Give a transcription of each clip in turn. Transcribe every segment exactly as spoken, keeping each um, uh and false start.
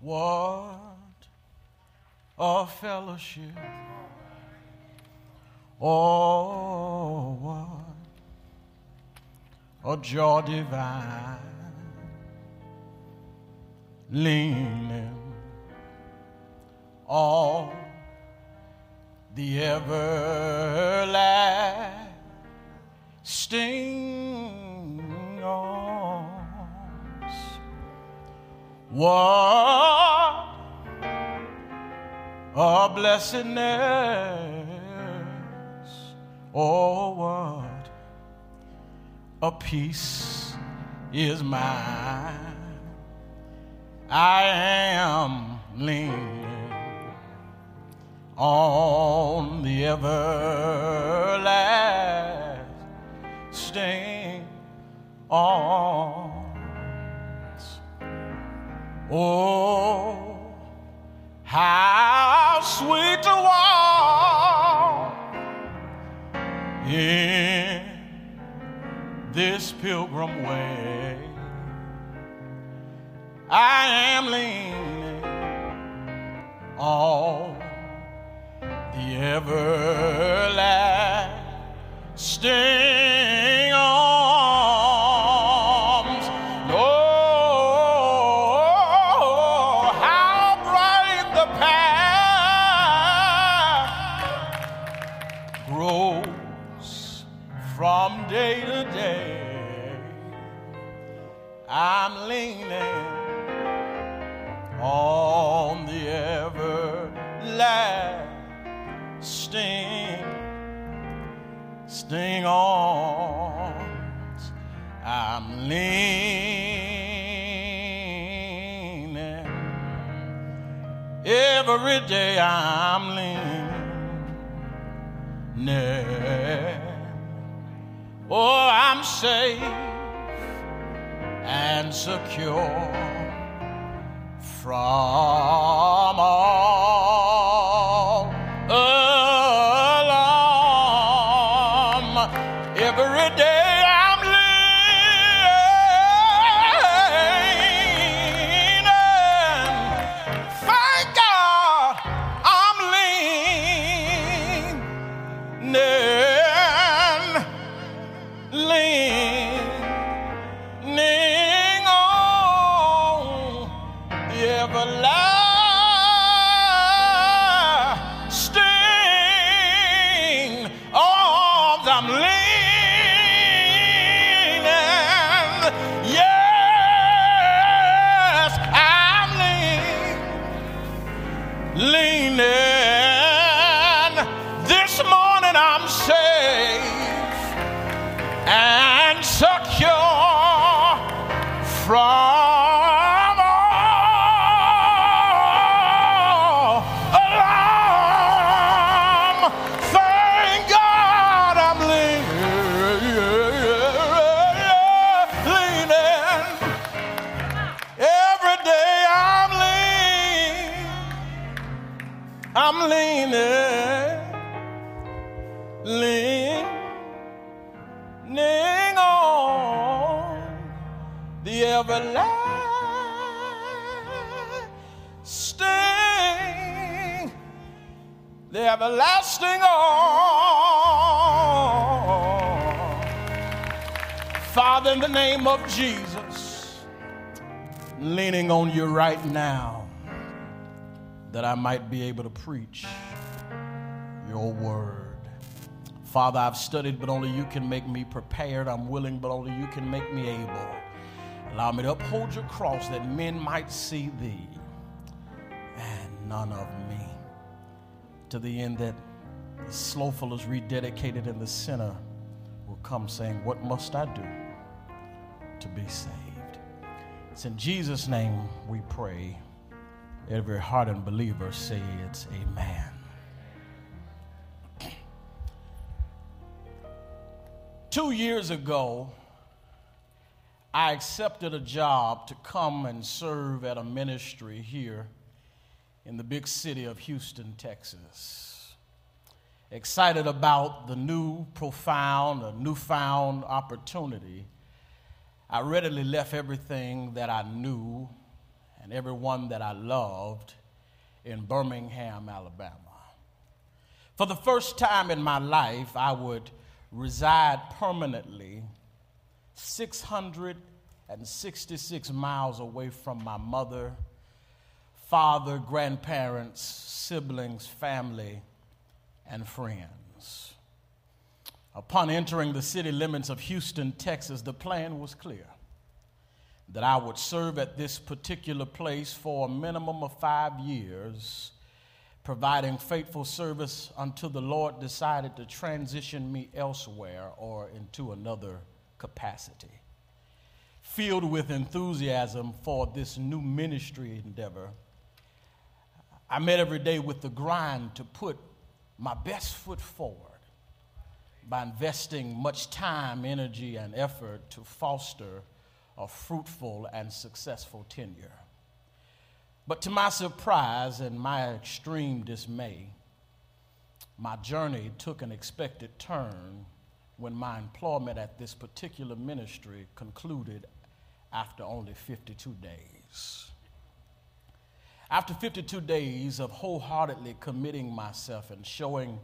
What a fellowship. Oh, what a joy divine. Leaning on the everlasting arms. What a blessedness, oh, what a peace is mine. I am leaning on the everlasting arms. Oh, how sweet to walk in this pilgrim way. I am leaning on the everlasting arms. Oh, how bright the path grows from day to day. I'm leaning on the everlasting sting arms. I'm leaning. Every day I'm leaning. Oh, I'm safe and secure from all alarm. Every day I'm leaning. Thank God I'm leaning, leaning. Everlasting arms, I'm leaning. Yes, I'm leaning, leaning. This morning I'm safe and secure from. Everlasting, the everlasting arms. Father, in the name of Jesus, leaning on you right now that I might be able to preach your word. Father, I've studied, but only you can make me prepared. I'm willing, but only you can make me able. Allow me to uphold your cross that men might see thee and none of me, to the end that the slothful is rededicated and the sinner will come saying, what must I do to be saved? It's in Jesus' name we pray. Every hardened believer says amen. Two years ago, I accepted a job to come and serve at a ministry here in the big city of Houston, Texas. Excited about the new, profound, or newfound opportunity, I readily left everything that I knew and and everyone that I loved in Birmingham, Alabama. For the first time in my life, I would reside permanently six hundred sixty-six miles away from my mother, father, grandparents, siblings, family, and friends. Upon entering the city limits of Houston, Texas, the plan was clear that I would serve at this particular place for a minimum of five years, providing faithful service until the Lord decided to transition me elsewhere or into another capacity. Filled with enthusiasm for this new ministry endeavor, I met every day with the grind to put my best foot forward by investing much time, energy, and effort to foster a fruitful and successful tenure. But to my surprise and my extreme dismay, my journey took an expected turn when my employment at this particular ministry concluded after only fifty-two days. After fifty-two days of wholeheartedly committing myself and showing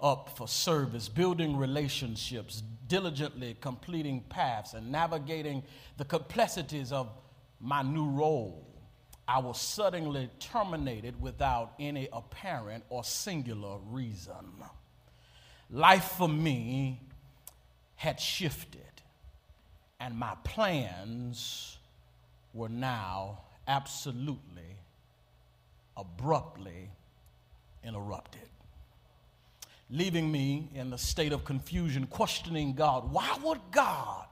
up for service, building relationships, diligently completing paths, and navigating the complexities of my new role, I was suddenly terminated without any apparent or singular reason. Life for me had shifted, and my plans were now absolutely, abruptly interrupted, leaving me in a state of confusion, questioning God. Why would God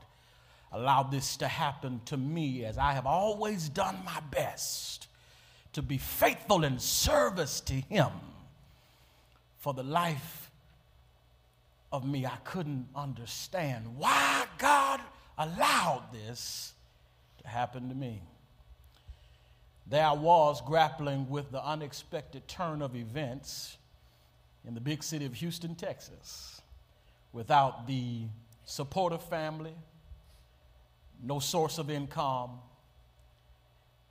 allow this to happen to me, as I have always done my best to be faithful in service to Him? For the life of me, I couldn't understand why God allowed this to happen to me. There I was, grappling with the unexpected turn of events in the big city of Houston, Texas, without the support of family, no source of income,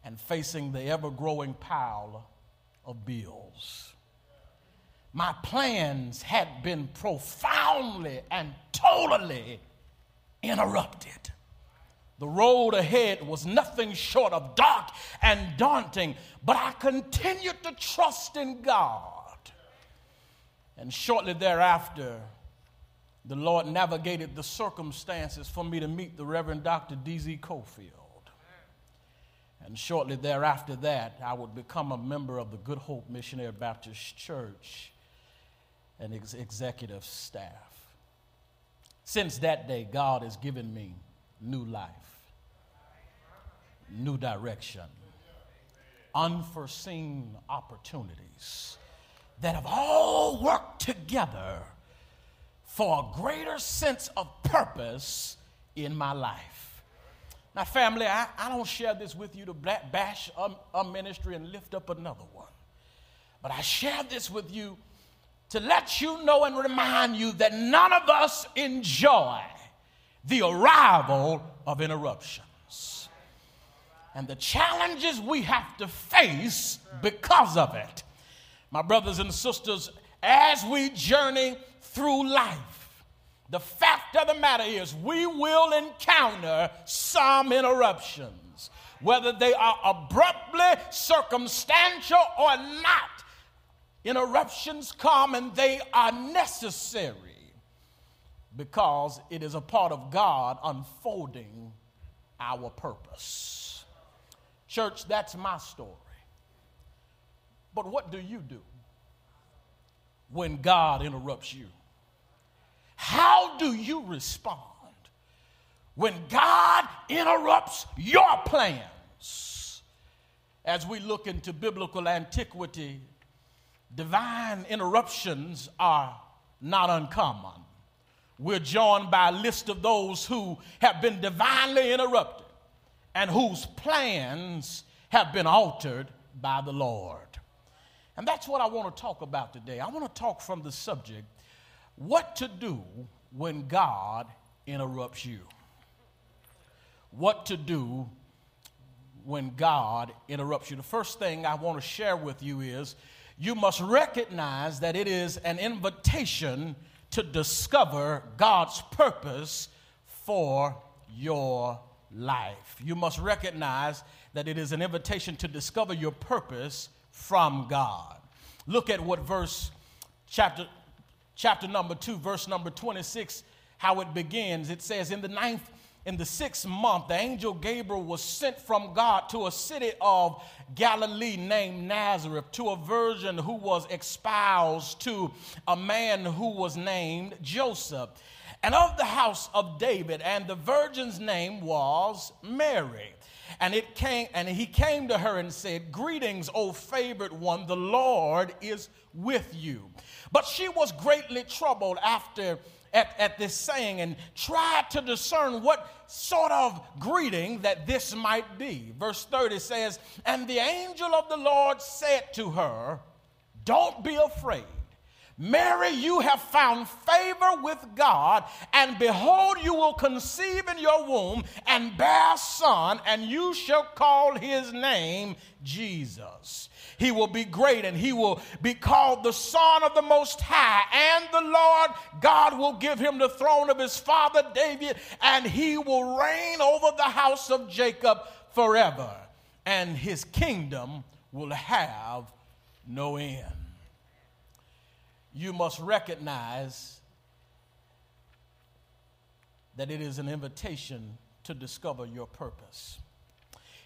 and facing the ever-growing pile of bills. My plans had been profoundly and totally interrupted. The road ahead was nothing short of dark and daunting, but I continued to trust in God. And shortly thereafter, the Lord navigated the circumstances for me to meet the Reverend Doctor D Z Cofield. And shortly thereafter that, I would become a member of the Good Hope Missionary Baptist Church and ex- executive staff. Since that day, God has given me new life, new direction, unforeseen opportunities that have all worked together for a greater sense of purpose in my life. Now, family, I, I don't share this with you to bash a, a ministry and lift up another one. But I share this with you to let you know and remind you that none of us enjoy the arrival of interruptions and the challenges we have to face because of it. My brothers and sisters, as we journey through life, the fact of the matter is we will encounter some interruptions, whether they are abruptly circumstantial or not. Interruptions come, and they are necessary because it is a part of God unfolding our purpose. Church, that's my story. But what do you do when God interrupts you? How do you respond when God interrupts your plans? As we look into biblical antiquity, divine interruptions are not uncommon. We're joined by a list of those who have been divinely interrupted and whose plans have been altered by the Lord. And that's what I want to talk about today. I want to talk from the subject, what to do when God interrupts you. What to do when God interrupts you. The first thing I want to share with you is you must recognize that it is an invitation to discover God's purpose for your life. You must recognize that it is an invitation to discover your purpose from God. Look at what verse, chapter, chapter number two, verse number twenty-six, how it begins. It says, in the ninth, in the sixth month, the angel Gabriel was sent from God to a city of Galilee named Nazareth, to a virgin who was espoused to a man who was named Joseph, and of the house of David, and the virgin's name was Mary. And it came, and he came to her and said, "Greetings, O favored one, the Lord is with you." But she was greatly troubled after at, at this saying, and tried to discern what sort of greeting that this might be. Verse thirty says, "And the angel of the Lord said to her, 'Don't be afraid. Mary, you have found favor with God, and behold, you will conceive in your womb and bear a son, and you shall call his name Jesus. He will be great, and he will be called the Son of the Most High, and the Lord God will give him the throne of his father David, and he will reign over the house of Jacob forever, and his kingdom will have no end.'" You must recognize that it is an invitation to discover your purpose.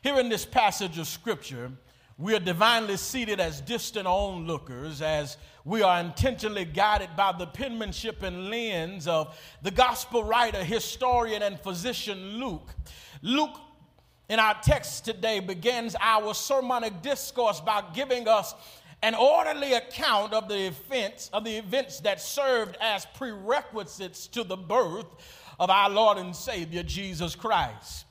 Here in this passage of Scripture, we are divinely seated as distant onlookers, as we are intentionally guided by the penmanship and lens of the gospel writer, historian, and physician Luke. Luke, in our text today, begins our sermonic discourse by giving us an orderly account of the events of the events that served as prerequisites to the birth of our Lord and Savior Jesus Christ.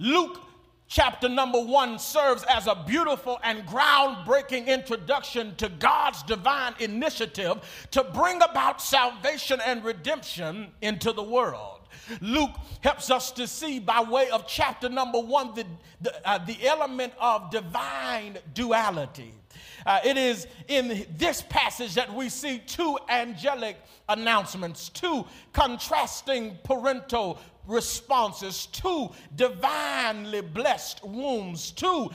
Luke chapter number one serves as a beautiful and groundbreaking introduction to God's divine initiative to bring about salvation and redemption into the world. Luke helps us to see by way of chapter number one the, the, uh, the element of divine duality. Uh, it is in this passage that we see two angelic announcements, two contrasting parental responses, two divinely blessed wombs, two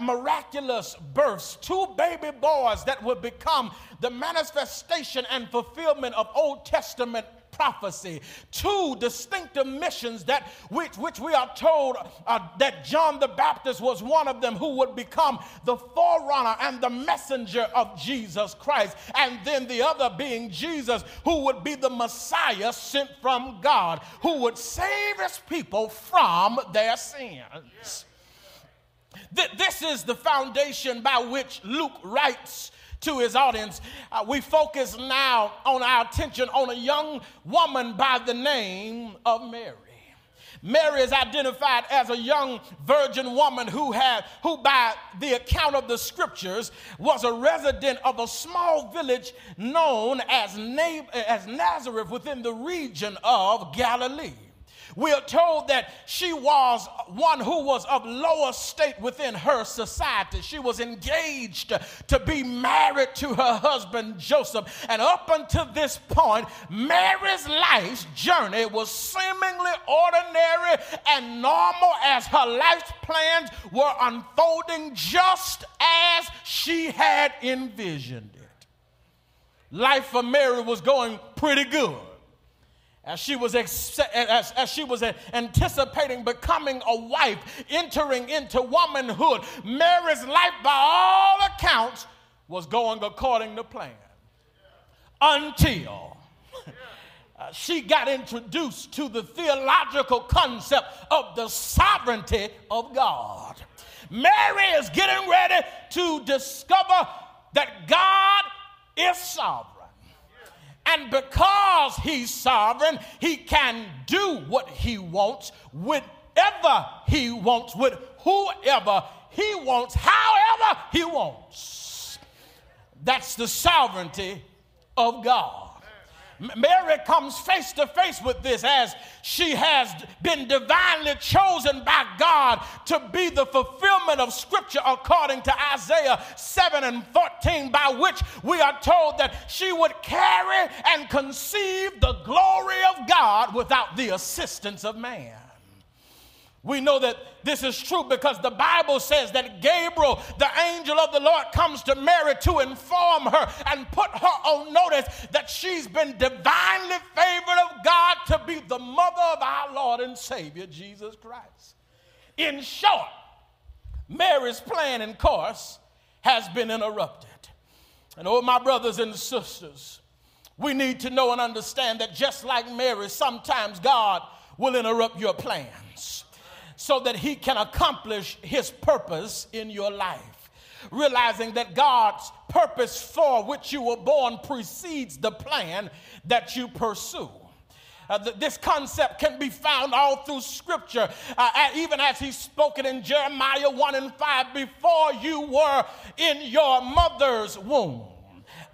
miraculous births, two baby boys that will become the manifestation and fulfillment of Old Testament prophecy, two distinctive missions that which, which we are told uh, that John the Baptist was one of them, who would become the forerunner and the messenger of Jesus Christ, and then the other being Jesus, who would be the Messiah sent from God, who would save his people from their sins. Th- this is the foundation by which Luke writes to his audience. Uh, we focus now on our attention on a young woman by the name of Mary. Mary is identified as a young virgin woman who had, who by the account of the scriptures was a resident of a small village known as, Na- as Nazareth within the region of Galilee. We are told that she was one who was of lower state within her society. She was engaged to be married to her husband Joseph. And up until this point, Mary's life's journey was seemingly ordinary and normal as her life's plans were unfolding just as she had envisioned it. Life for Mary was going pretty good. As she was ex- as, as she was anticipating becoming a wife, entering into womanhood, Mary's life by all accounts was going according to plan. Until uh, she got introduced to the theological concept of the sovereignty of God. Mary is getting ready to discover that God is sovereign. And because he's sovereign, he can do what he wants, whenever he wants, with whoever he wants, however he wants. That's the sovereignty of God. Mary comes face to face with this as she has been divinely chosen by God to be the fulfillment of Scripture according to Isaiah seven and fourteen, by which we are told that she would carry and conceive the glory of God without the assistance of man. We know that this is true because the Bible says that Gabriel, the angel of the Lord, comes to Mary to inform her and put her on notice that she's been divinely favored of God to be the mother of our Lord and Savior, Jesus Christ. In short, Mary's plan and course has been interrupted. And oh, my brothers and sisters, we need to know and understand that just like Mary, sometimes God will interrupt your plans so that he can accomplish his purpose in your life. Realizing that God's purpose for which you were born precedes the plan that you pursue. Uh, th- this concept can be found all through Scripture, uh, even as he's spoken in Jeremiah one and five, before you were in your mother's womb,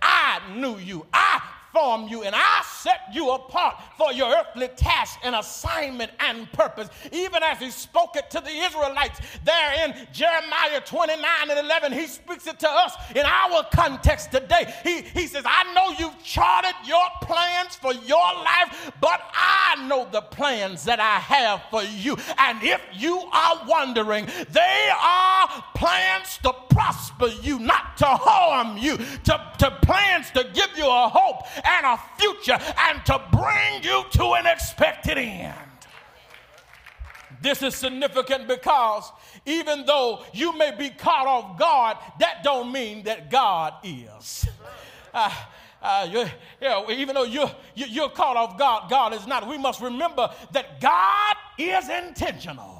I knew you. I form you, and I set you apart for your earthly task and assignment and purpose. Even as he spoke it to the Israelites there in Jeremiah twenty-nine and eleven, he speaks it to us in our context today. He, he says, I know you've charted your plans for your life, but I know the plans that I have for you. And if you are wondering, they are plans to prosper you, not to harm you, to, to plans to give you a hope and a future, and to bring you to an expected end. This is significant because even though you may be caught off guard, that don't mean that God is. Uh, uh, you, you know, even though you're, you, you're caught off guard, God is not. We must remember that God is intentional.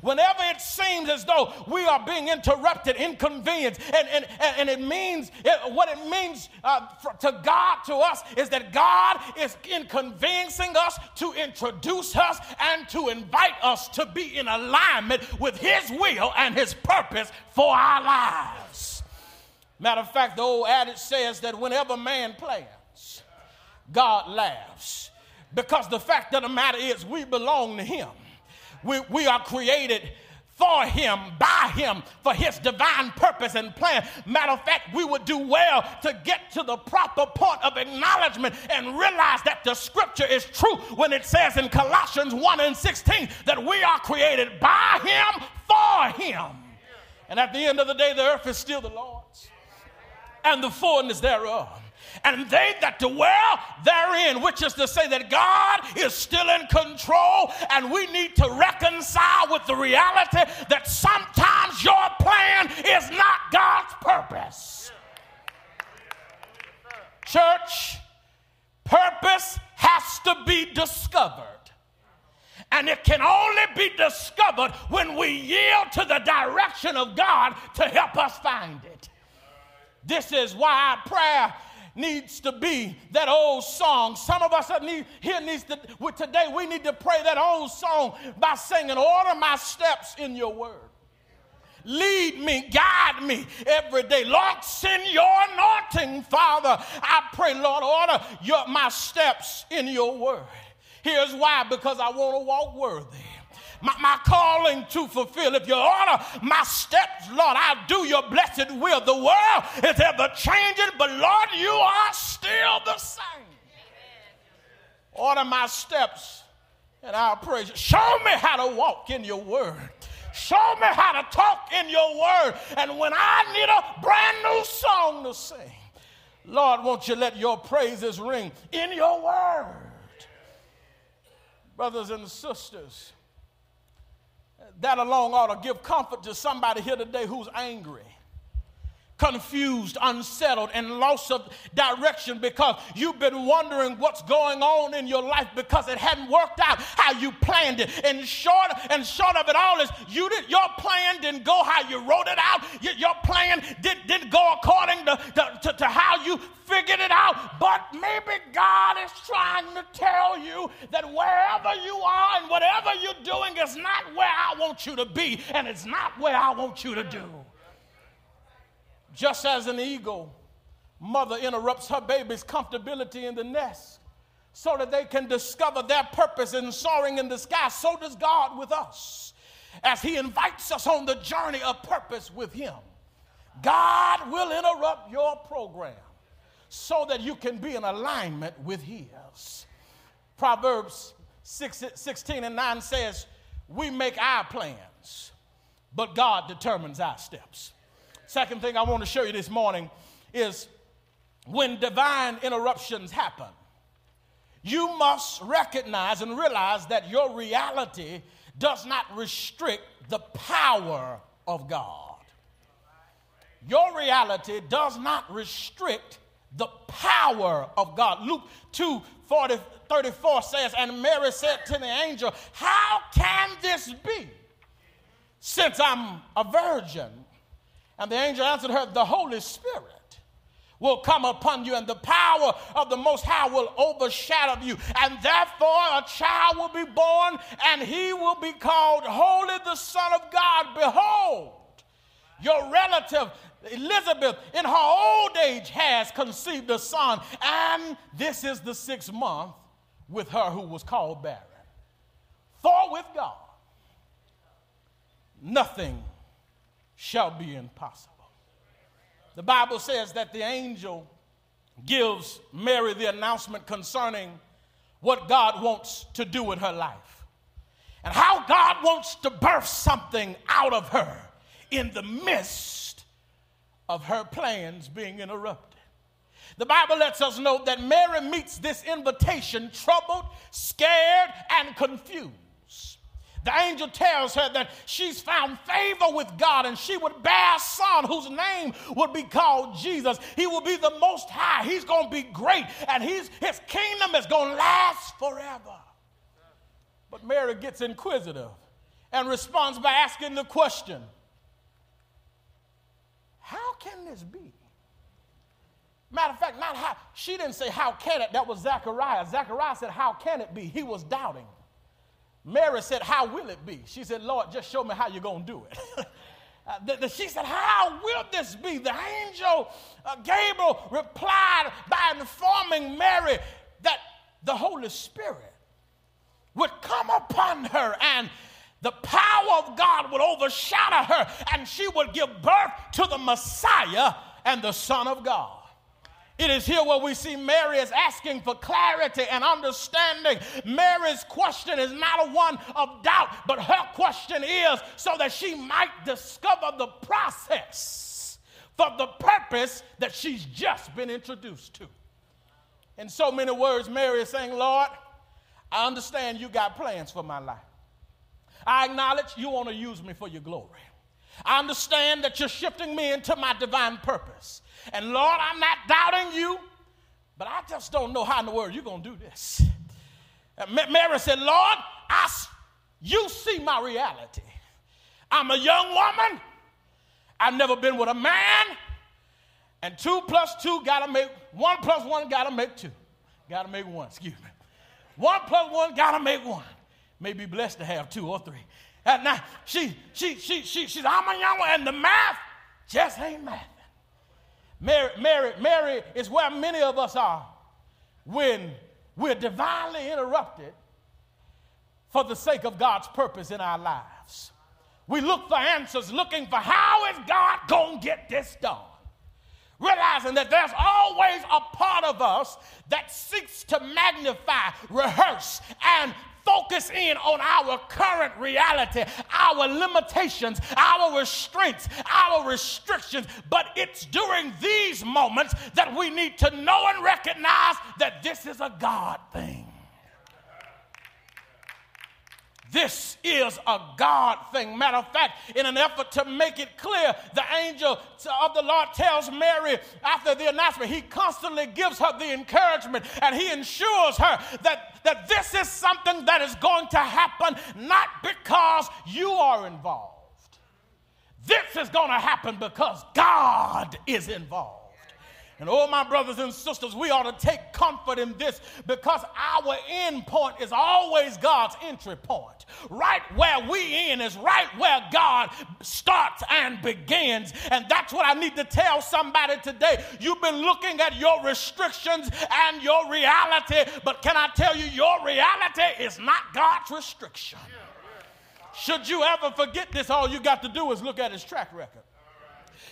Whenever it seems as though we are being interrupted, inconvenienced, and, and, and it means, it, what it means uh, for, to God, to us, is that God is inconveniencing us to introduce us and to invite us to be in alignment with his will and his purpose for our lives. Matter of fact, the old adage says that whenever man plans, God laughs, because the fact of the matter is we belong to him. We, we are created for him, by him, for his divine purpose and plan. Matter of fact, we would do well to get to the proper point of acknowledgement and realize that the Scripture is true when it says in Colossians one and sixteen that we are created by him, for him. And at the end of the day, the earth is still the Lord's and the fullness thereof, and they that dwell therein, which is to say that God is still in control, and we need to reconcile with the reality that sometimes your plan is not God's purpose. Church, purpose has to be discovered, and it can only be discovered when we yield to the direction of God to help us find it. This is why our prayer needs to be that old song. Some of us need, here needs to, today we need to pray that old song by singing, order my steps in your word. Lead me, guide me every day. Lord, send your anointing, Father. I pray, Lord, order your, my steps in your word. Here's why, because I want to walk worthy. My, my calling to fulfill. If you order my steps, Lord, I'll do your blessed will. The world is ever changing, but Lord, you are still the same. Amen. Order my steps and I'll praise you. Show me how to walk in your word. Show me how to talk in your word. And when I need a brand new song to sing, Lord, won't you let your praises ring in your word. Brothers and sisters, that alone ought to give comfort to somebody here today who's angry, confused, unsettled, and lost of direction because you've been wondering what's going on in your life because it hadn't worked out how you planned it. And short, and short of it all is you did, your plan didn't go how you wrote it out. Your, your plan did, didn't go according to, to, to, to how you figured it out. But maybe God is trying to tell you that wherever you are and whatever you're doing is not where I want you to be, and it's not where I want you to do. Just as an eagle mother interrupts her baby's comfortability in the nest so that they can discover their purpose in soaring in the sky. So does God with us as he invites us on the journey of purpose with him. God will interrupt your program so that you can be in alignment with his. Proverbs six, sixteen and nine says, we make our plans, but God determines our steps. Second thing I want to show you this morning is when divine interruptions happen, you must recognize and realize that your reality does not restrict the power of God. Your reality does not restrict the power of God. Luke two, forty, thirty-four says, and Mary said to the angel, how can this be since I'm a virgin? And the angel answered her, the Holy Spirit will come upon you, and the power of the Most High will overshadow you. And therefore a child will be born, and he will be called Holy, the Son of God. Behold, your relative Elizabeth in her old age has conceived a son, and this is the sixth month with her who was called barren. For with God, nothing shall be impossible. The Bible says that the angel gives Mary the announcement concerning what God wants to do in her life and how God wants to birth something out of her in the midst of her plans being interrupted. The Bible lets us know that Mary meets this invitation troubled, scared, and confused. The angel tells her that she's found favor with God and she would bear a son whose name would be called Jesus. He will be the Most High. He's going to be great, and he's, his kingdom is going to last forever. But Mary gets inquisitive and responds by asking the question, how can this be? Matter of fact, not how. She didn't say, how can it? That was Zachariah. Zachariah said, how can it be? He was doubting. Mary said, how will it be? She said, Lord, just show me how you're going to do it. uh, the, the, she said, how will this be? The angel uh, Gabriel replied by informing Mary that the Holy Spirit would come upon her and the power of God would overshadow her, and she would give birth to the Messiah and the Son of God. It is here where we see Mary is asking for clarity and understanding. Mary's question is not a one of doubt, but her question is so that she might discover the process for the purpose that she's just been introduced to. In so many words, Mary is saying, Lord, I understand you got plans for my life. I acknowledge you want to use me for your glory. I understand that you're shifting me into my divine purpose. And Lord, I'm not doubting you, but I just don't know how in the world you're going to do this. And Mary said, Lord, I, you see my reality. I'm a young woman. I've never been with a man. And two plus two got to make, one plus one got to make two. Got to make one, excuse me. One plus one got to make one. May be blessed to have two or three. And now, she, she, she, she, she's, I'm a young one, and the math just ain't math. Mary, Mary, Mary is where many of us are when we're divinely interrupted for the sake of God's purpose in our lives. We look for answers, looking for how is God going to get this done? Realizing that there's always a part of us that seeks to magnify, rehearse, and focus in on our current reality, our limitations, our restraints, our restrictions. But it's during these moments that we need to know and recognize that this is a God thing. This is a God thing. Matter of fact, in an effort to make it clear, the angel of the Lord tells Mary after the announcement, he constantly gives her the encouragement, and he assures her that, that this is something that is going to happen not because you are involved. This is going to happen because God is involved. And oh, my brothers and sisters, we ought to take comfort in this, because our end point is always God's entry point. Right where we end is right where God starts and begins. And that's what I need to tell somebody today. You've been looking at your restrictions and your reality, but can I tell you, your reality is not God's restriction. Should you ever forget this, all you got to do is look at his track record.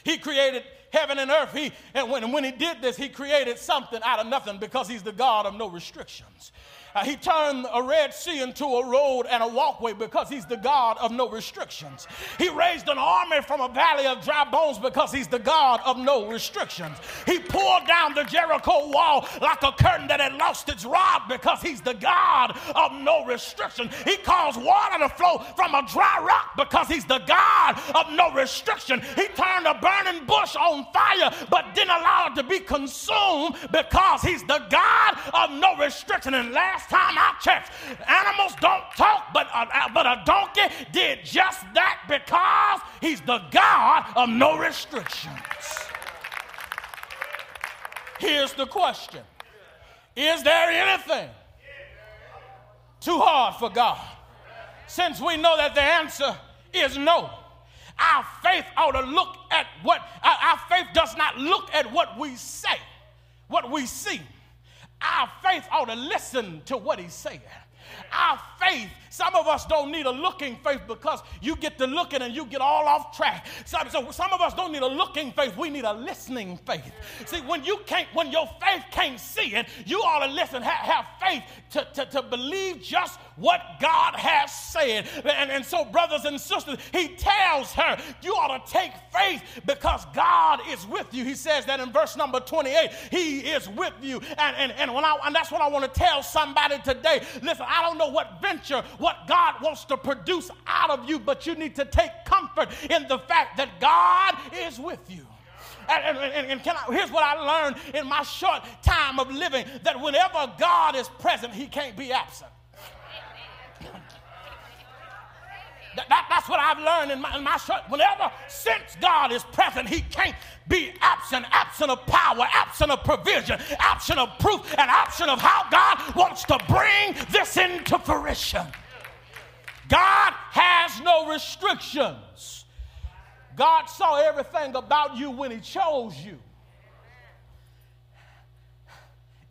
He created heaven and earth. He, and when, when he did this, he created something out of nothing, because he's the God of no restrictions. Uh, he turned a Red Sea into a road and a walkway, because he's the God of no restrictions. He raised an army from a valley of dry bones, because he's the God of no restrictions. He pulled down the Jericho wall like a curtain that had lost its rod, because he's the God of no restrictions. He caused water to flow from a dry rock, because he's the God of no restriction. He turned a burning bush on fire, but didn't allow it to be consumed, because he's the God of no restriction. And last time I checked, animals don't talk, but a, but a donkey did just that, because he's the God of no restrictions. Here's the question: is there anything too hard for God? Since we know that the answer is no, our faith ought to look at what our faith does not look at what we say, what we see. Our faith ought to listen to what he's saying. Our faith, some of us don't need a looking faith, because you get to looking and you get all off track. So, so some of us don't need a looking faith. We need a listening faith. See, when you can't, when your faith can't see it, you ought to listen, have, have faith to, to, to believe just what God has said. And, and so, brothers and sisters, he tells her, you ought to take faith, because God is with you. He says that in verse number twenty-eight, he is with you. And, and, and, when I, and that's what I want to tell somebody today. Listen, I don't know what venture, what God wants to produce out of you, but you need to take comfort in the fact that God is with you. And, and, and can I, here's what I learned in my short time of living, that whenever God is present, he can't be absent. That, that, that's what I've learned in my, in my church. Whenever, since God is present, he can't be absent, absent of power, absent of provision, absent of proof, and absent of how God wants to bring this into fruition. God has no restrictions. God saw everything about you when he chose you.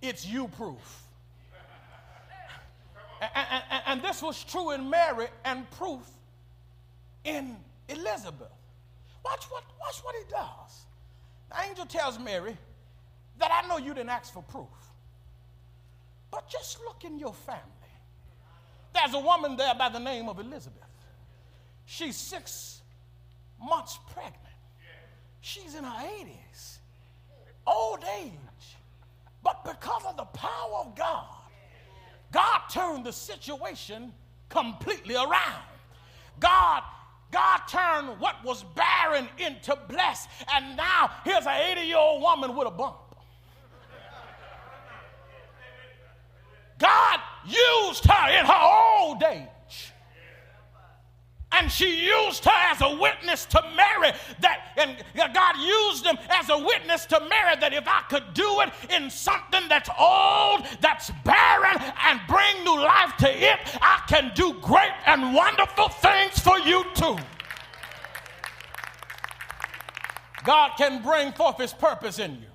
It's you proof. And, and, and this was true in Mary and proof in Elizabeth. Watch what, watch what he does. The angel tells Mary that I know you didn't ask for proof, but just look in your family. There's a woman there by the name of Elizabeth. She's six months pregnant. She's in her eighties, old age. But because of the power of God, God turned the situation completely around. God God turned what was barren into blessed, and now here's an eighty-year-old woman with a bump. God used her in her old age, and she used her as a witness to Mary that, and God used him as a witness to Mary that if I could do it in something that's old, that's barren, and bring new life to it, I can do great and wonderful things for you too. God can bring forth his purpose in you,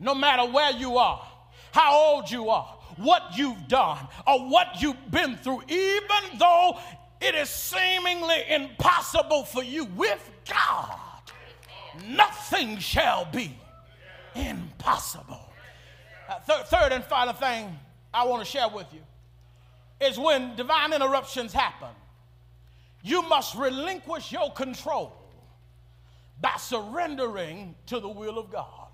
no matter where you are, how old you are, what you've done, or what you've been through, even though it is seemingly impossible for you. With God, nothing shall be impossible. Uh, th- third and final thing I want to share with you is when divine interruptions happen, you must relinquish your control by surrendering to the will of God.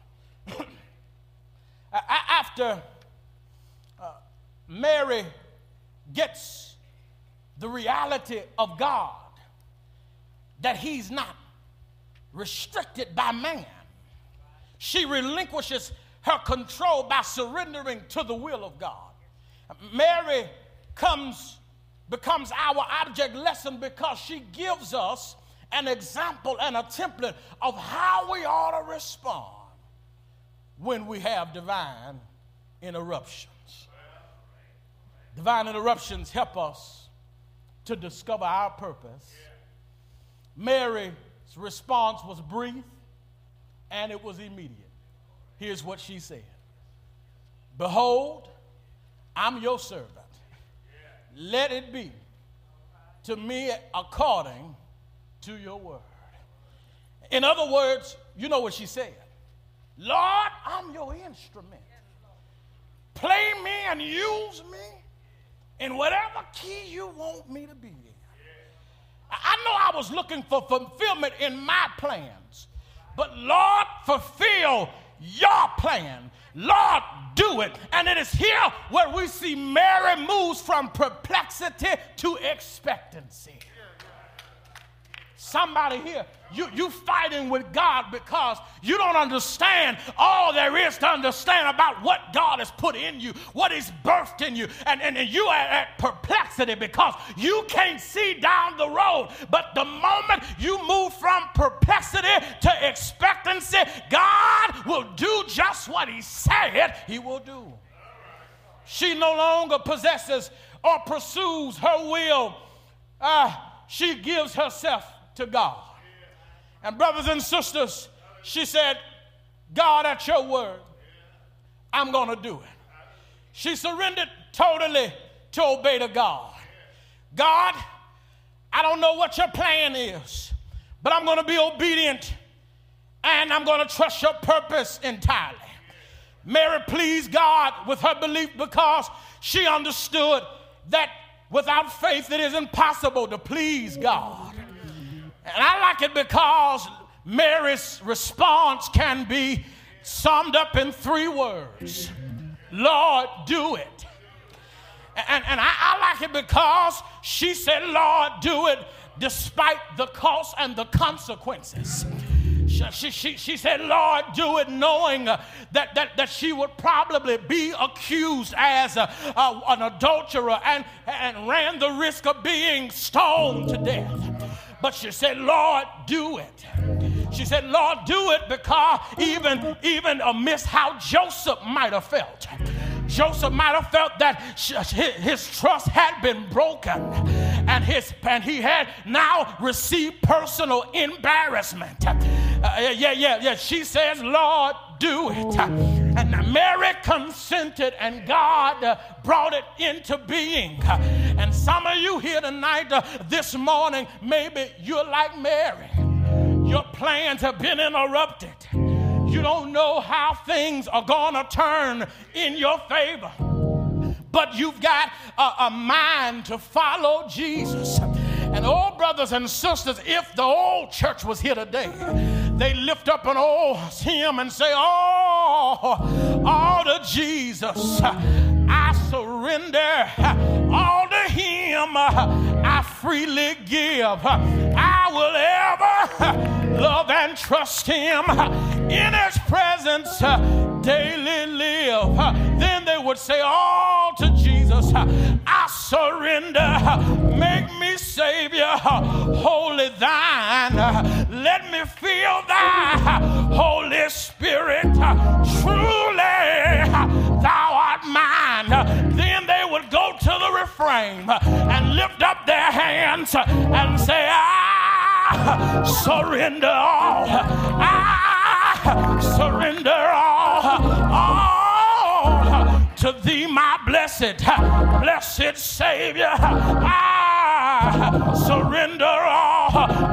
After uh, Mary gets the reality of God, that he's not restricted by man, she relinquishes her control by surrendering to the will of God. Mary comes, becomes our object lesson, because she gives us an example and a template of how we ought to respond when we have divine interruptions. Divine interruptions help us to discover our purpose. Mary's response was brief and it was immediate. Here's what she said. Behold, I'm your servant. Let it be to me according to your word. In other words, you know what she said. Lord, I'm your instrument. Play me and use me in whatever key you want me to be in. I know I was looking for fulfillment in my plans, but Lord, fulfill your plan. Lord, do it. And it is here where we see Mary moves from perplexity to expectancy. Somebody here, you, you fighting with God because you don't understand all there is to understand about what God has put in you, what he's birthed in you. And, and, and you are at perplexity because you can't see down the road. But the moment you move from perplexity to expectancy, God will do just what he said he will do. She no longer possesses or pursues her will. Uh, she gives herself to God. And brothers and sisters, she said, God, at your word, I'm going to do it. She surrendered totally to obey to God. God, I don't know what your plan is, but I'm going to be obedient and I'm going to trust your purpose entirely. Mary pleased God with her belief because she understood that without faith it is impossible to please God. And I like it because Mary's response can be summed up in three words. Lord, do it. And, and I, I like it because she said, Lord, do it despite the cost and the consequences. She, she, she said, Lord, do it, knowing uh, that, that, that she would probably be accused as a, a, an adulterer and, and ran the risk of being stoned to death. But she said, Lord, do it. She said, Lord, do it, because even, even amidst how Joseph might have felt, Joseph might have felt that his trust had been broken and, his, and he had now received personal embarrassment. Uh, yeah, yeah, yeah. She says, Lord, do it. And Mary consented, and God uh, brought it into being. And some of you here tonight, uh, this morning, maybe you're like Mary. Your plans have been interrupted. You don't know how things are going to turn in your favor. But you've got a, a mind to follow Jesus. And oh, brothers and sisters, if the old church was here today, they lift up an old hymn and say, oh, all to Jesus I surrender, all to him I freely give. I will ever love and trust him, in his presence daily live. Then they would say, all to Jesus I surrender, make me Savior, holy thine. Let me feel thy Holy Spirit, truly thou art mine. Then they would go to the refrain and lift up their hands and say, I surrender all, I surrender all, all to thee, my blessed, blessed Savior, I surrender all.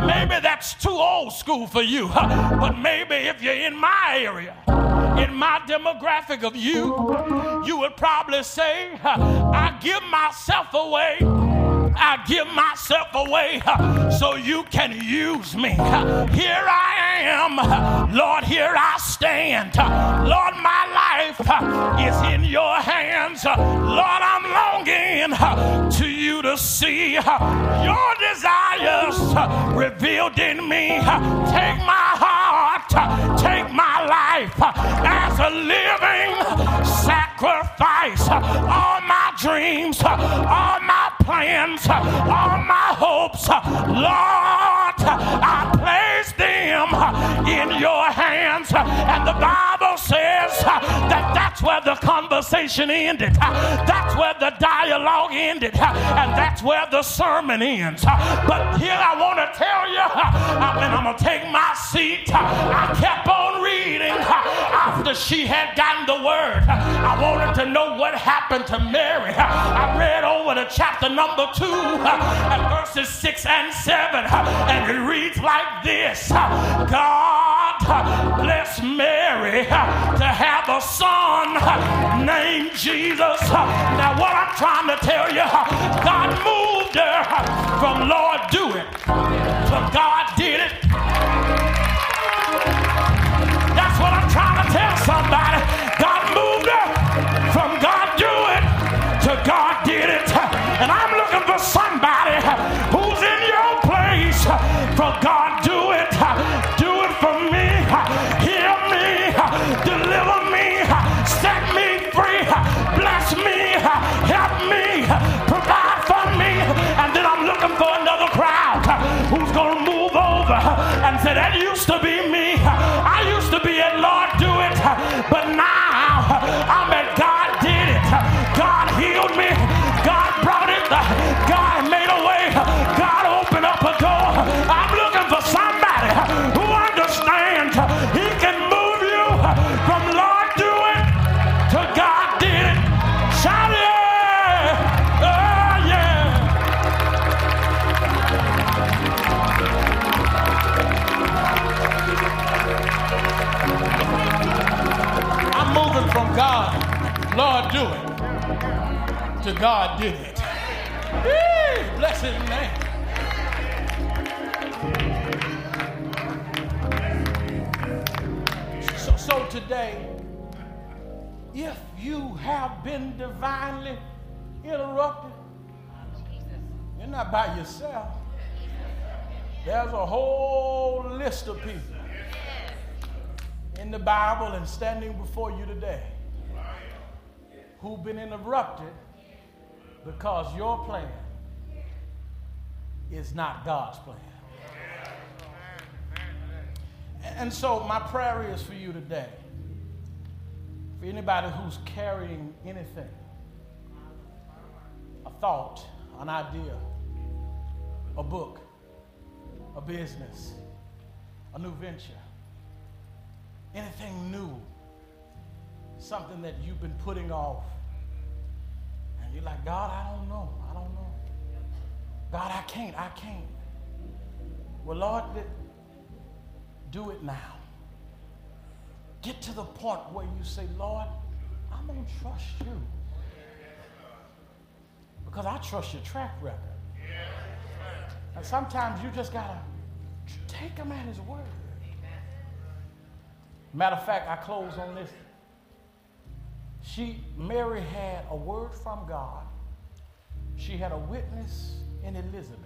Maybe that's too old school for you, but maybe if you're in my area, in my demographic of you, you would probably say, I give myself away. I give myself away so you can use me. Here I am, Lord, here I stand. Lord, my life is in your hands. Lord, I'm longing to you to see your desires revealed in me. Take my heart, take my life as a living sacrifice. All my dreams, all my plans, all my hopes, Lord, I place them in your hands. And the Bible Bible says that that's where the conversation ended. That's where the dialogue ended. And that's where the sermon ends. But here I want to tell you, and I'm going to take my seat, I kept on reading after she had gotten the word. I wanted to know what happened to Mary. I read over to chapter number two and verses six and seven. And it reads like this. God bless Mary to have a son named Jesus. Now what I'm trying to tell you, God moved her from Lord do it to God did it. That's what I'm trying to tell somebody. God moved her from God do it to God did it. And I'm looking for somebody who's in your place for God do it. Do it for me. Heal me. Deliver me. Set me free. Bless me. Help me. Provide for me. And then I'm looking for another crowd who's going to move over and say, that used to be me. I used to be at Lord do it, but now I'm at God did it. God healed me. God brought it. God made a way. God opened up a door. I'm looking for somebody who understands he can move you from Lord do it to God did it. Shout it. Oh, yeah. I'm moving from God, Lord do it, to God did it. Bless his name. So, so today, if you have been divinely interrupted, you're not by yourself. There's a whole list of people in the Bible and standing before you today who've been interrupted because your plan is not God's plan. And so my prayer is for you today, for anybody who's carrying anything, a thought, an idea, a book, a business, a new venture, anything new, something that you've been putting off. And you're like, God, I don't know. I don't know. God, I can't. I can't. Well, Lord, do it now. Get to the point where you say, Lord, I'm going to trust you. Because I trust your track record. And sometimes you just got to take him at his word. Matter of fact, I close on this. She, Mary had a word from God. She had a witness in Elizabeth.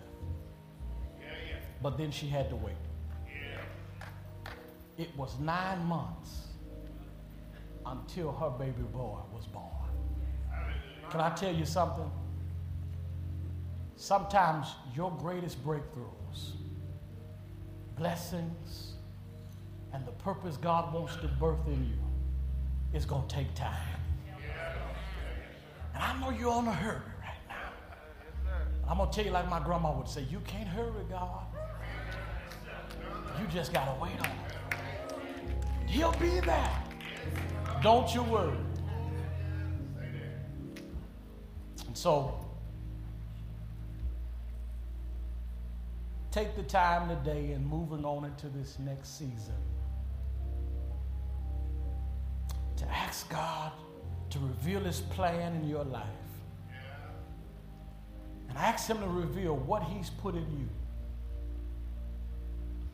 Yeah, yeah. But then she had to wait. Yeah. It was nine months until her baby boy was born. Can I tell you something? Sometimes your greatest breakthroughs, blessings, and the purpose God wants to birth in you is going to take time. And I know you're on a hurry. I'm going to tell you like my grandma would say, you can't hurry God. You just got to wait on him. He'll be there. Don't you worry. And so, take the time today and moving on into this next season to ask God to reveal his plan in your life. And ask him to reveal what he's put in you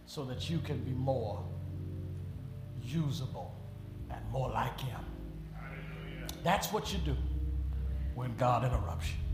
so that you can be more usable and more like him. Hallelujah. That's what you do when God interrupts you.